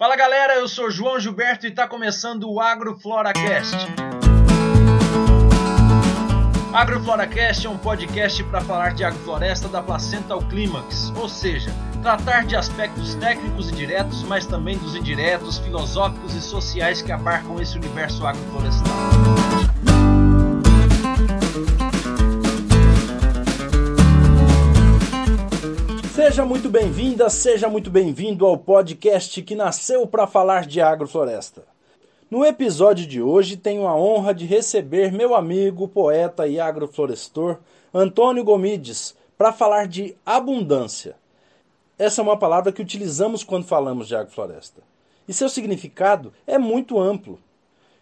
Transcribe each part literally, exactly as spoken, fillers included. Fala galera, eu sou João Gilberto e está começando o AgrofloraCast. AgrofloraCast é um podcast para falar de agrofloresta da placenta ao clímax, ou seja, tratar de aspectos técnicos e diretos, mas também dos indiretos, filosóficos e sociais que abarcam esse universo agroflorestal. Seja muito bem-vinda, seja muito bem-vindo ao podcast que nasceu para falar de agrofloresta. No episódio de hoje tenho a honra de receber meu amigo, poeta e agroflorestor Antônio Gomides para falar de abundância. Essa é uma palavra que utilizamos quando falamos de agrofloresta. E seu significado é muito amplo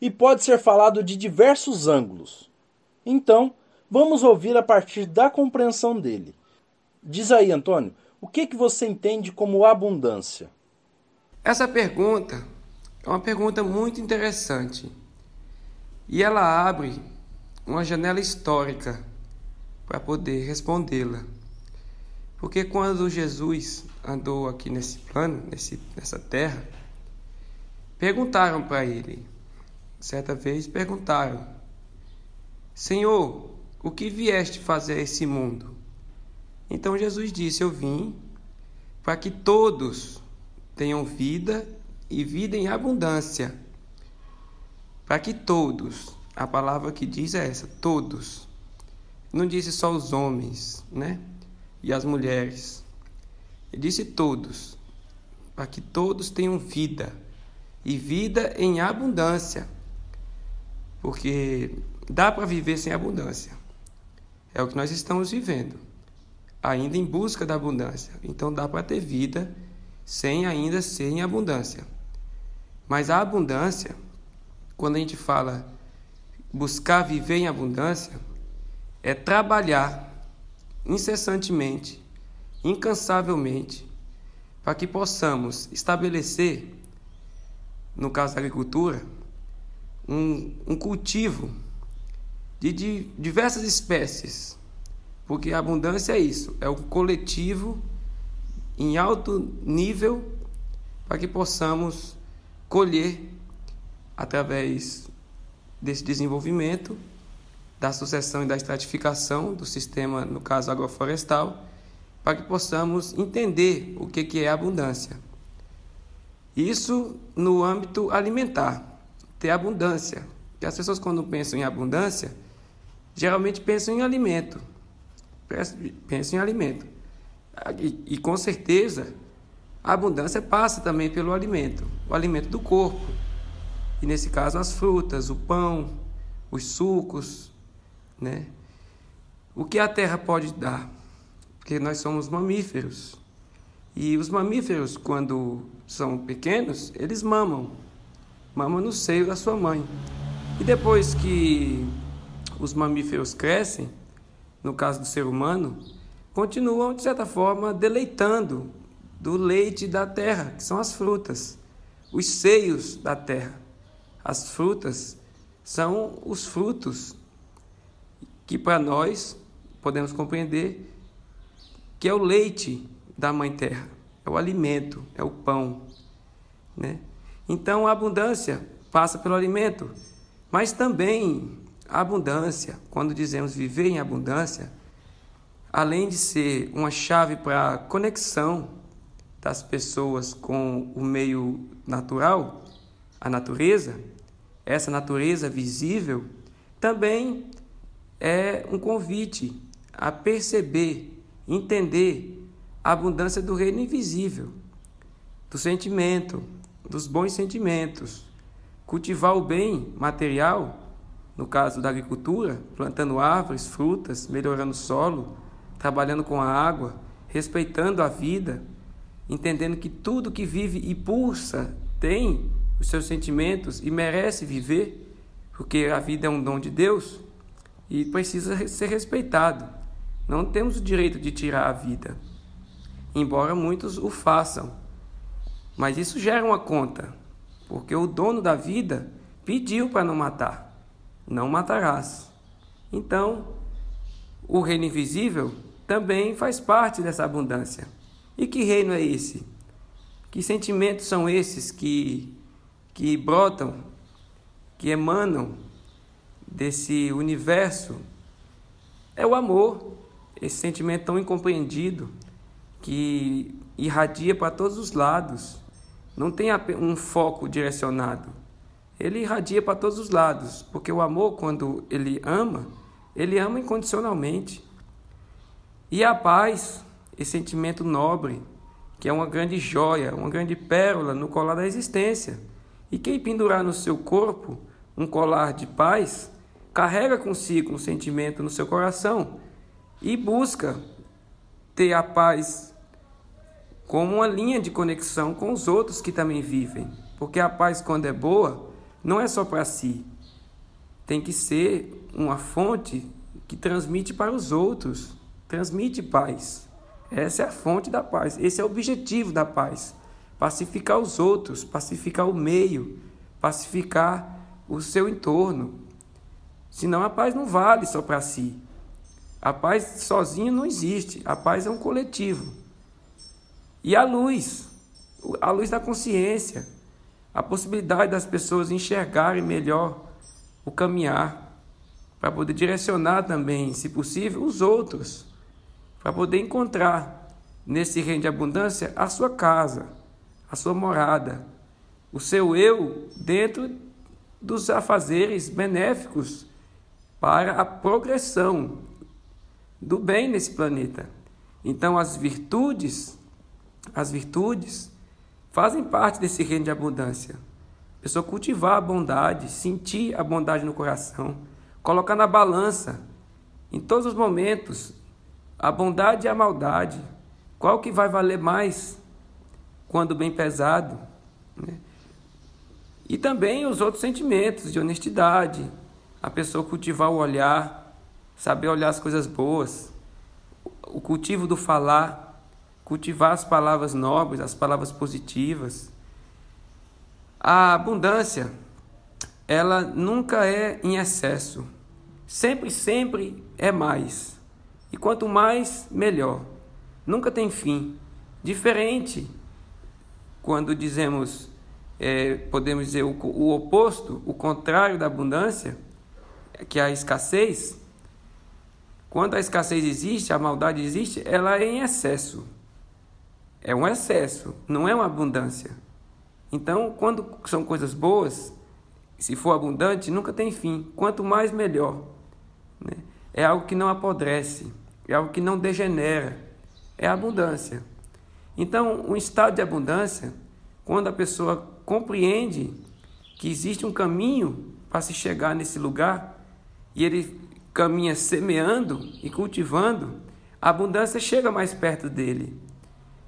e pode ser falado de diversos ângulos. Então, vamos ouvir a partir da compreensão dele. Diz aí, Antônio. O que, que você entende como abundância? Essa pergunta é uma pergunta muito interessante e ela abre uma janela histórica para poder respondê-la. Porque quando Jesus andou aqui nesse plano, nesse, nessa terra, perguntaram para ele, certa vez perguntaram, Senhor, o que vieste fazer a esse mundo? Então Jesus disse, eu vim para que todos tenham vida e vida em abundância. Para que todos, a palavra que diz é essa, todos. Não disse só os homens, né? E as mulheres. Ele disse todos, para que todos tenham vida e vida em abundância. Porque dá para viver sem abundância. É o que nós estamos vivendo. Ainda em busca da abundância. Então dá para ter vida sem ainda ser em abundância. Mas a abundância, quando a gente fala buscar viver em abundância, é trabalhar incessantemente, incansavelmente, para que possamos estabelecer, no caso da agricultura, um, um cultivo de, de diversas espécies. Porque a abundância é isso, é o coletivo em alto nível para que possamos colher, através desse desenvolvimento, da sucessão e da estratificação do sistema, no caso agroflorestal, para que possamos entender o que é abundância. Isso no âmbito alimentar, ter abundância. Porque as pessoas quando pensam em abundância, geralmente pensam em alimento. Pensa em alimento. E, e com certeza a abundância passa também pelo alimento, o alimento do corpo. E nesse caso as frutas, o pão, os sucos, né? O que a terra pode dar? Porque nós somos mamíferos. E os mamíferos, quando são pequenos, eles mamam. Mamam no seio da sua mãe. E depois que os mamíferos crescem, no caso do ser humano, continuam, de certa forma, deleitando do leite da terra, que são as frutas, os seios da terra. As frutas são os frutos que, para nós, podemos compreender que é o leite da mãe terra, é o alimento, é o pão, né? Então, a abundância passa pelo alimento, mas também... A abundância, quando dizemos viver em abundância, além de ser uma chave para a conexão das pessoas com o meio natural, a natureza, essa natureza visível, também é um convite a perceber, entender a abundância do reino invisível, do sentimento, dos bons sentimentos, cultivar o bem material. No caso da agricultura, plantando árvores, frutas, melhorando o solo, trabalhando com a água, respeitando a vida, entendendo que tudo que vive e pulsa tem os seus sentimentos e merece viver, porque a vida é um dom de Deus e precisa ser respeitado. Não temos o direito de tirar a vida, embora muitos o façam. Mas isso gera uma conta, porque o dono da vida pediu para não matar. Não matarás. Então, o reino invisível também faz parte dessa abundância. E que reino é esse? Que sentimentos são esses que, que brotam, que emanam desse universo? É o amor, esse sentimento tão incompreendido, que irradia para todos os lados, não tem um foco direcionado, ele irradia para todos os lados, porque o amor, quando ele ama, ele ama incondicionalmente. E a paz, esse sentimento nobre, que é uma grande joia, uma grande pérola no colar da existência, e quem pendurar no seu corpo um colar de paz, carrega consigo um sentimento no seu coração e busca ter a paz como uma linha de conexão com os outros que também vivem. Porque a paz, quando é boa, não é só para si. Tem que ser uma fonte que transmite para os outros. Transmite paz. Essa é a fonte da paz. Esse é o objetivo da paz. Pacificar os outros, pacificar o meio, pacificar o seu entorno. Senão a paz não vale só para si. A paz sozinha não existe. A paz é um coletivo. E a luz, a luz da consciência, a possibilidade das pessoas enxergarem melhor o caminhar, para poder direcionar também, se possível, os outros, para poder encontrar nesse reino de abundância a sua casa, a sua morada, o seu eu dentro dos afazeres benéficos para a progressão do bem nesse planeta. Então, as virtudes... As virtudes fazem parte desse reino de abundância. A pessoa cultivar a bondade, sentir a bondade no coração, colocar na balança, em todos os momentos, a bondade e a maldade. Qual que vai valer mais quando bem pesado? Né? E também os outros sentimentos de honestidade. A pessoa cultivar o olhar, saber olhar as coisas boas, o cultivo do falar, cultivar as palavras nobres, as palavras positivas. A abundância, ela nunca é em excesso. Sempre, sempre é mais. E quanto mais, melhor. Nunca tem fim. Diferente, quando dizemos, é, podemos dizer, o, o oposto, o contrário da abundância, que é a escassez. Quando a escassez existe, a maldade existe, ela é em excesso. É um excesso, não é uma abundância. Então, quando são coisas boas, se for abundante, nunca tem fim. Quanto mais, melhor. Né? É algo que não apodrece, é algo que não degenera. É abundância. Então, um estado de abundância, quando a pessoa compreende que existe um caminho para se chegar nesse lugar, e ele caminha semeando e cultivando, a abundância chega mais perto dele.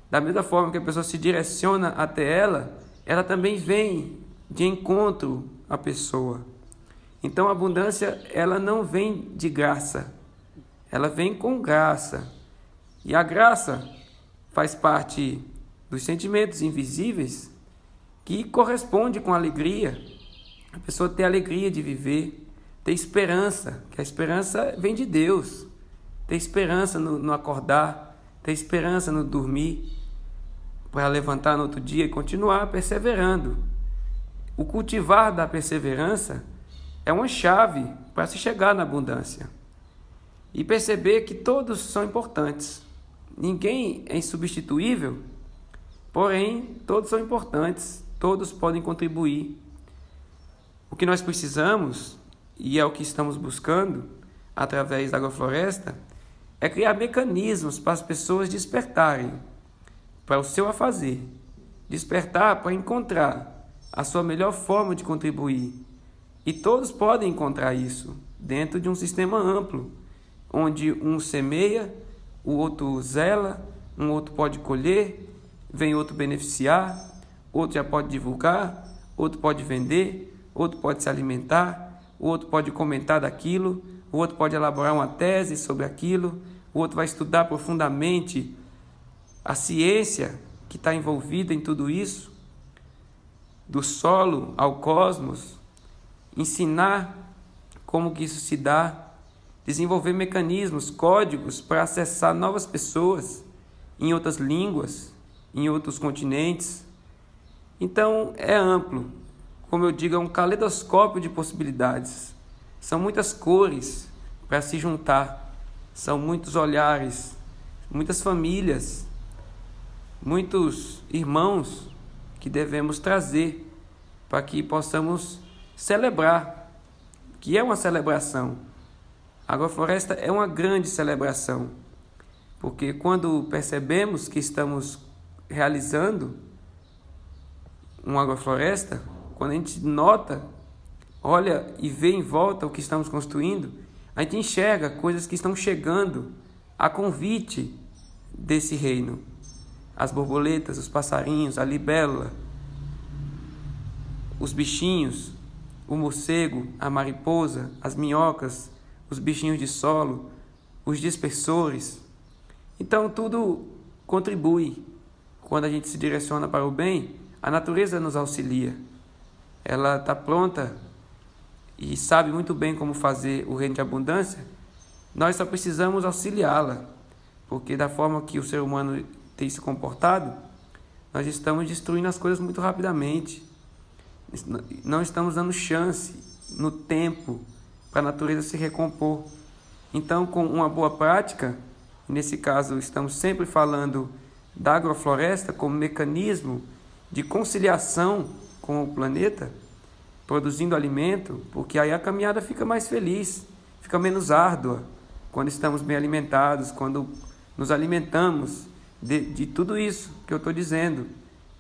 Da mesma forma que a pessoa se direciona até ela, ela também vem de encontro à pessoa. Então a abundância, ela não vem de graça, ela vem com graça. E a graça faz parte dos sentimentos invisíveis que corresponde com a alegria. A pessoa tem alegria de viver, tem esperança, que a esperança vem de Deus. Tem esperança no, no acordar, tem esperança no dormir, para levantar no outro dia e continuar perseverando. O cultivar da perseverança é uma chave para se chegar na abundância. E perceber que todos são importantes. Ninguém é insubstituível, porém, todos são importantes, todos podem contribuir. O que nós precisamos, e é o que estamos buscando através da agrofloresta, é criar mecanismos para as pessoas despertarem para o seu afazer, despertar para encontrar a sua melhor forma de contribuir. E todos podem encontrar isso dentro de um sistema amplo, onde um semeia, o outro zela, um outro pode colher, vem outro beneficiar, outro já pode divulgar, outro pode vender, outro pode se alimentar, o outro pode comentar daquilo, o outro pode elaborar uma tese sobre aquilo, o outro vai estudar profundamente a ciência que está envolvida em tudo isso, do solo ao cosmos, ensinar como que isso se dá, desenvolver mecanismos, códigos para acessar novas pessoas em outras línguas, em outros continentes, Então é amplo, como eu digo, é um caleidoscópio de possibilidades. São muitas cores para se juntar, são muitos olhares, muitas famílias, muitos irmãos que devemos trazer para que possamos celebrar, que é uma celebração. A agrofloresta é uma grande celebração, porque quando percebemos que estamos realizando uma agrofloresta, quando a gente nota, olha e vê em volta o que estamos construindo, a gente enxerga coisas que estão chegando a convite desse reino. As borboletas, os passarinhos, a libélula, os bichinhos, o morcego, a mariposa, as minhocas, os bichinhos de solo, os dispersores. Então tudo contribui. Quando a gente se direciona para o bem, a natureza nos auxilia. Ela está pronta e sabe muito bem como fazer o reino de abundância. Nós só precisamos auxiliá-la, porque da forma que o ser humano tem se comportado, nós estamos destruindo as coisas muito rapidamente. Não estamos dando chance no tempo para a natureza se recompor. Então, com uma boa prática, nesse caso estamos sempre falando da agrofloresta como mecanismo de conciliação com o planeta, produzindo alimento, porque aí a caminhada fica mais feliz, fica menos árdua, quando estamos bem alimentados, quando nos alimentamos de, de tudo isso que eu estou dizendo,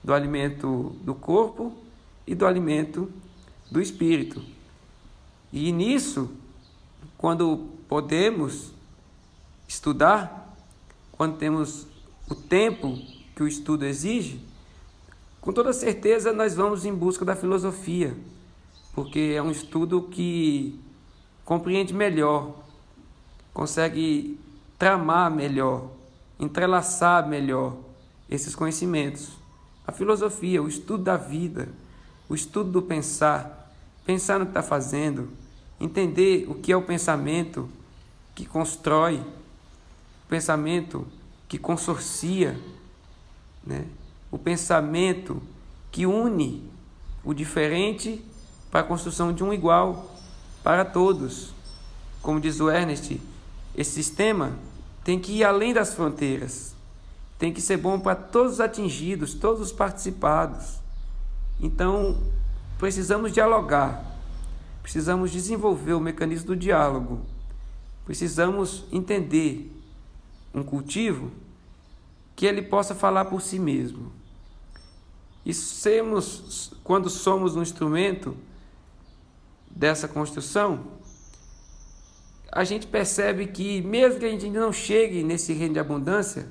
do alimento do corpo e do alimento do espírito. E nisso, quando podemos estudar, quando temos o tempo que o estudo exige, com toda certeza nós vamos em busca da filosofia, porque é um estudo que compreende melhor, consegue tramar melhor, entrelaçar melhor esses conhecimentos. A filosofia, o estudo da vida, o estudo do pensar, pensar no que está fazendo, entender o que é o pensamento que constrói, o pensamento que consorcia, né? O pensamento que une o diferente para a construção de um igual para todos. Como diz o Ernest, esse sistema tem que ir além das fronteiras, tem que ser bom para todos os atingidos, todos os participados. Então, precisamos dialogar, precisamos desenvolver o mecanismo do diálogo, precisamos entender um cultivo que ele possa falar por si mesmo. E sermos, quando somos um instrumento dessa construção, a gente percebe que, mesmo que a gente ainda não chegue nesse reino de abundância,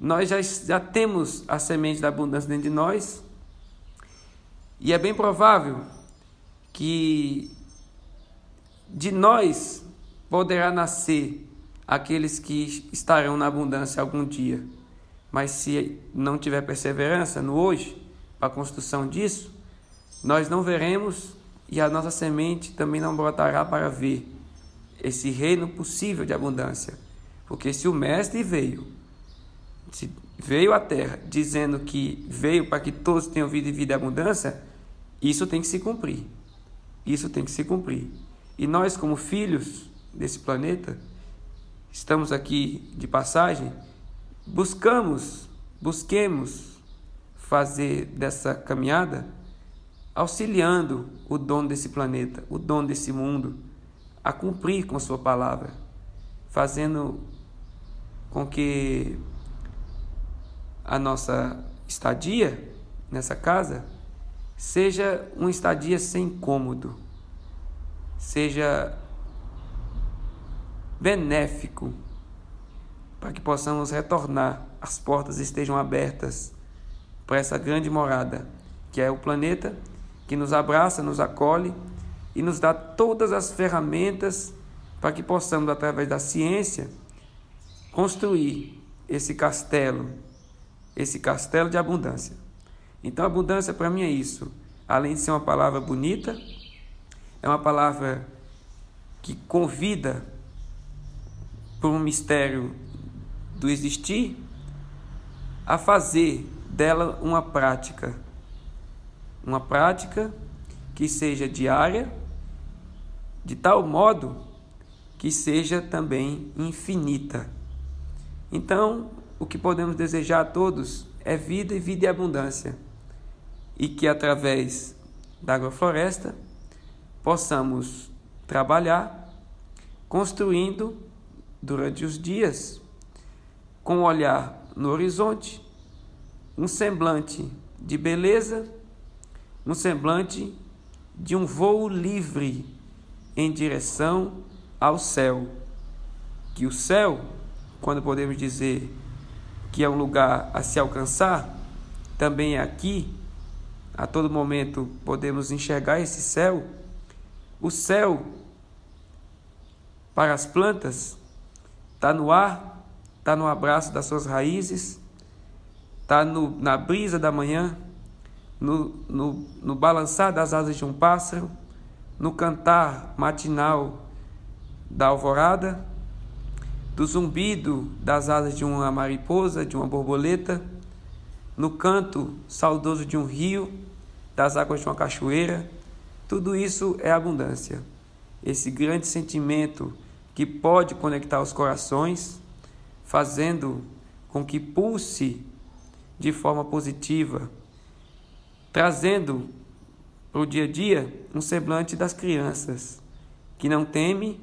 nós já, já temos a semente da abundância dentro de nós, e é bem provável que de nós poderá nascer aqueles que estarão na abundância algum dia. Mas se não tiver perseverança no hoje, para a construção disso, nós não veremos e a nossa semente também não brotará para ver esse reino possível de abundância. Porque se o mestre veio, se veio à terra dizendo que veio para que todos tenham vida e vida e abundância, isso tem que se cumprir. Isso tem que se cumprir. E nós, como filhos desse planeta, estamos aqui de passagem, buscamos, busquemos fazer dessa caminhada auxiliando o dono desse planeta, o dono desse mundo, a cumprir com sua palavra, fazendo com que a nossa estadia nessa casa seja uma estadia sem incômodo, seja benéfico, para que possamos retornar, as portas estejam abertas para essa grande morada, que é o planeta, que nos abraça, nos acolhe, e nos dá todas as ferramentas para que possamos, através da ciência, construir esse castelo, esse castelo de abundância. Então, abundância para mim é isso. Além de ser uma palavra bonita, é uma palavra que convida por um mistério do existir a fazer dela uma prática, uma prática que seja diária, de tal modo que seja também infinita. Então, o que podemos desejar a todos é vida e vida e abundância, e que através da agrofloresta possamos trabalhar, construindo durante os dias, com o olhar no horizonte, um semblante de beleza, um semblante de um voo livre em direção ao céu. Que o céu, quando podemos dizer que é um lugar a se alcançar, também aqui, a todo momento podemos enxergar esse céu. O céu, para as plantas, está no ar, está no abraço das suas raízes, está na brisa da manhã, no, no, no balançar das asas de um pássaro, no cantar matinal da alvorada, do zumbido das asas de uma mariposa, de uma borboleta, no canto saudoso de um rio, das águas de uma cachoeira. Tudo isso é abundância. Esse grande sentimento que pode conectar os corações, fazendo com que pulse de forma positiva, trazendo para o dia a dia um semblante das crianças, que não teme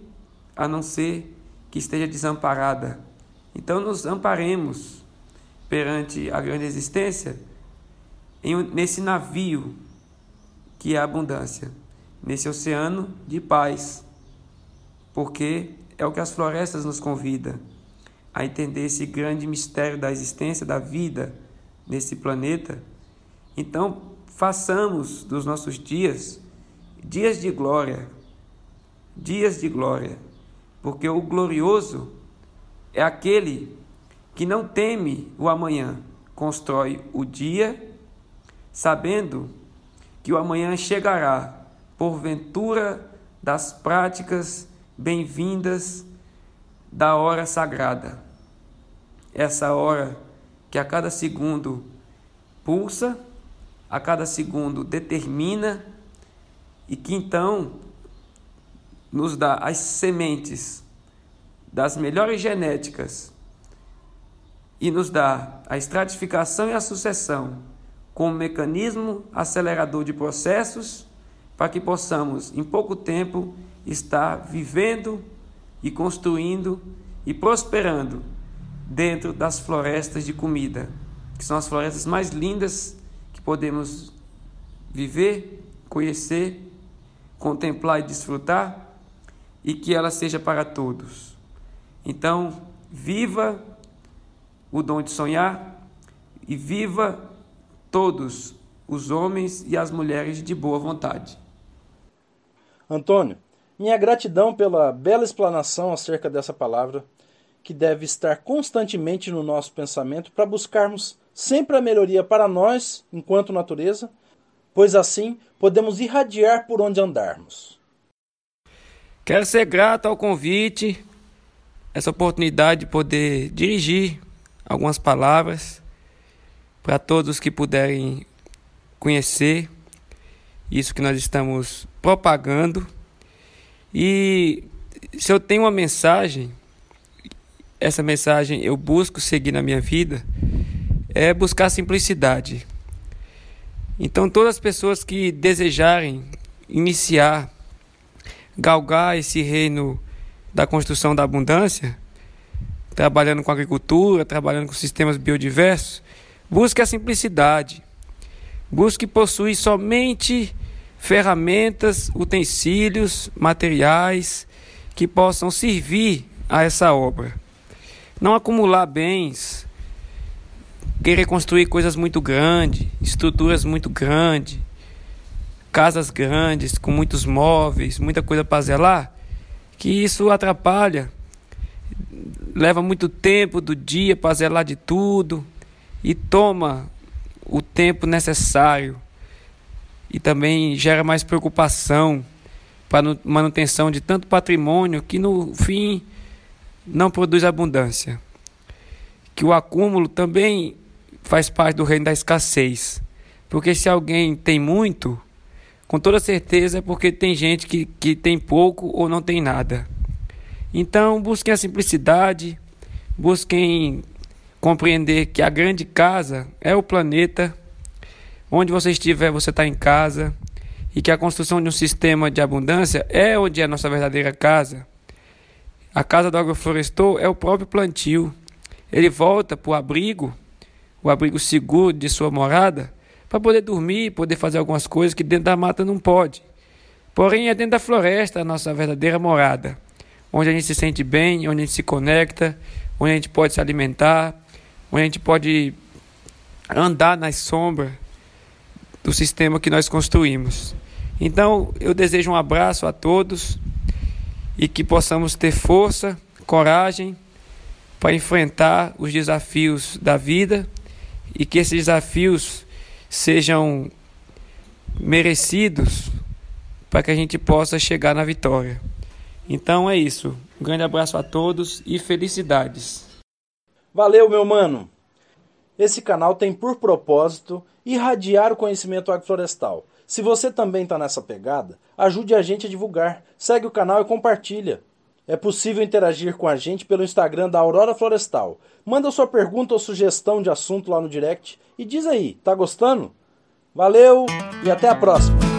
a não ser que esteja desamparada. Então nos amparemos perante a grande existência nesse navio que é a abundância, nesse oceano de paz, porque é o que as florestas nos convida a entender, esse grande mistério da existência, da vida nesse planeta. Então, façamos dos nossos dias, dias de glória, dias de glória, porque o glorioso é aquele que não teme o amanhã, constrói o dia, sabendo que o amanhã chegará, porventura das práticas bem-vindas da hora sagrada. Essa hora que a cada segundo pulsa, a cada segundo determina, e que então nos dá as sementes das melhores genéticas e nos dá a estratificação e a sucessão como mecanismo acelerador de processos, para que possamos, em pouco tempo, estar vivendo e construindo e prosperando dentro das florestas de comida, que são as florestas mais lindas que podemos viver, conhecer, contemplar e desfrutar, e que ela seja para todos. Então, viva o dom de sonhar e viva todos os homens e as mulheres de boa vontade. Antônio, minha gratidão pela bela explanação acerca dessa palavra, que deve estar constantemente no nosso pensamento para buscarmos sempre a melhoria para nós, enquanto natureza, pois assim podemos irradiar por onde andarmos. Quero ser grato ao convite, essa oportunidade de poder dirigir algumas palavras para todos que puderem conhecer isso que nós estamos propagando. E se eu tenho uma mensagem, essa mensagem eu busco seguir na minha vida, é buscar simplicidade. Então todas as pessoas que desejarem iniciar, galgar esse reino da construção da abundância, trabalhando com agricultura, trabalhando com sistemas biodiversos, busque a simplicidade, busque possuir somente ferramentas, utensílios, materiais que possam servir a essa obra. Não acumular bens, querer construir coisas muito grandes, estruturas muito grandes, casas grandes, com muitos móveis, muita coisa para zelar, que isso atrapalha, leva muito tempo do dia para zelar de tudo e toma o tempo necessário. E também gera mais preocupação para a manutenção de tanto patrimônio que, no fim, não produz abundância. Que o acúmulo também faz parte do reino da escassez. Porque se alguém tem muito, com toda certeza é porque tem gente que, que tem pouco ou não tem nada. Então, busquem a simplicidade, busquem compreender que a grande casa é o planeta. Onde você estiver, você está em casa. E que a construção de um sistema de abundância é onde é a nossa verdadeira casa. A casa do agroflorestal é o próprio plantio. Ele volta para o abrigo, o abrigo seguro de sua morada, para poder dormir, poder fazer algumas coisas que dentro da mata não pode. Porém, é dentro da floresta a nossa verdadeira morada, onde a gente se sente bem, onde a gente se conecta, onde a gente pode se alimentar, onde a gente pode andar nas sombras do sistema que nós construímos. Então, eu desejo um abraço a todos e que possamos ter força, coragem para enfrentar os desafios da vida e que esses desafios sejam merecidos para que a gente possa chegar na vitória. Então é isso. Um grande abraço a todos e felicidades. Valeu, meu mano! Esse canal tem por propósito irradiar o conhecimento agroflorestal. Se você também está nessa pegada, ajude a gente a divulgar. Segue o canal e compartilha. É possível interagir com a gente pelo Instagram da Aurora Florestal. Manda sua pergunta ou sugestão de assunto lá no direct e diz aí, tá gostando? Valeu e até a próxima!